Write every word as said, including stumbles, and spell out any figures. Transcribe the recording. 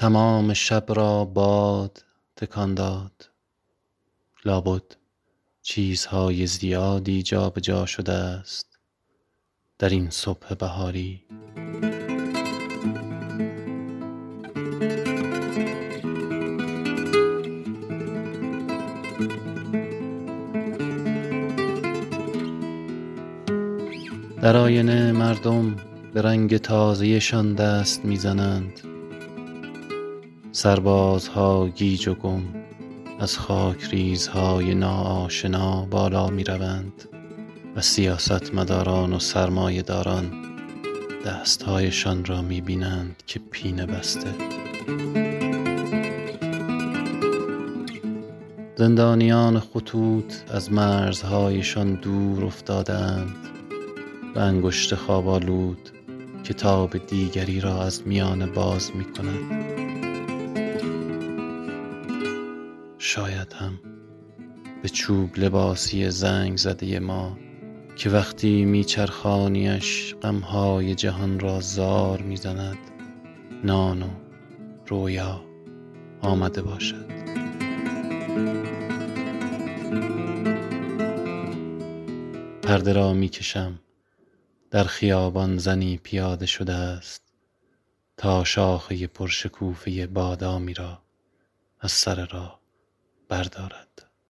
تمام شب را باد تکان داد. لابد چیزهای زیادی جا به جا شده است در این صبح بهاری. در آینه مردم به رنگ تازه‌شان دست می‌زنند. سربازها گیج و گم از خاکریزهای ناآشنا بالا می‌روند و سیاستمداران و سرمایه‌داران دست‌هایشان را می‌بینند که پینه بسته. زندانیان خطوط از مرزهایشان دور افتادند و انگشت خواب‌آلود کتاب دیگری را از میان باز می کند. شاید هم به چوب لباسی زنگ زده ما که وقتی می چرخانیش غمهای جهان را زار می زند، نان و رویا آمده باشد. پرده را می کشم. در خیابان زنی پیاده شده است تا شاخه پرشکوفه بادامی را از سر راه بردارد.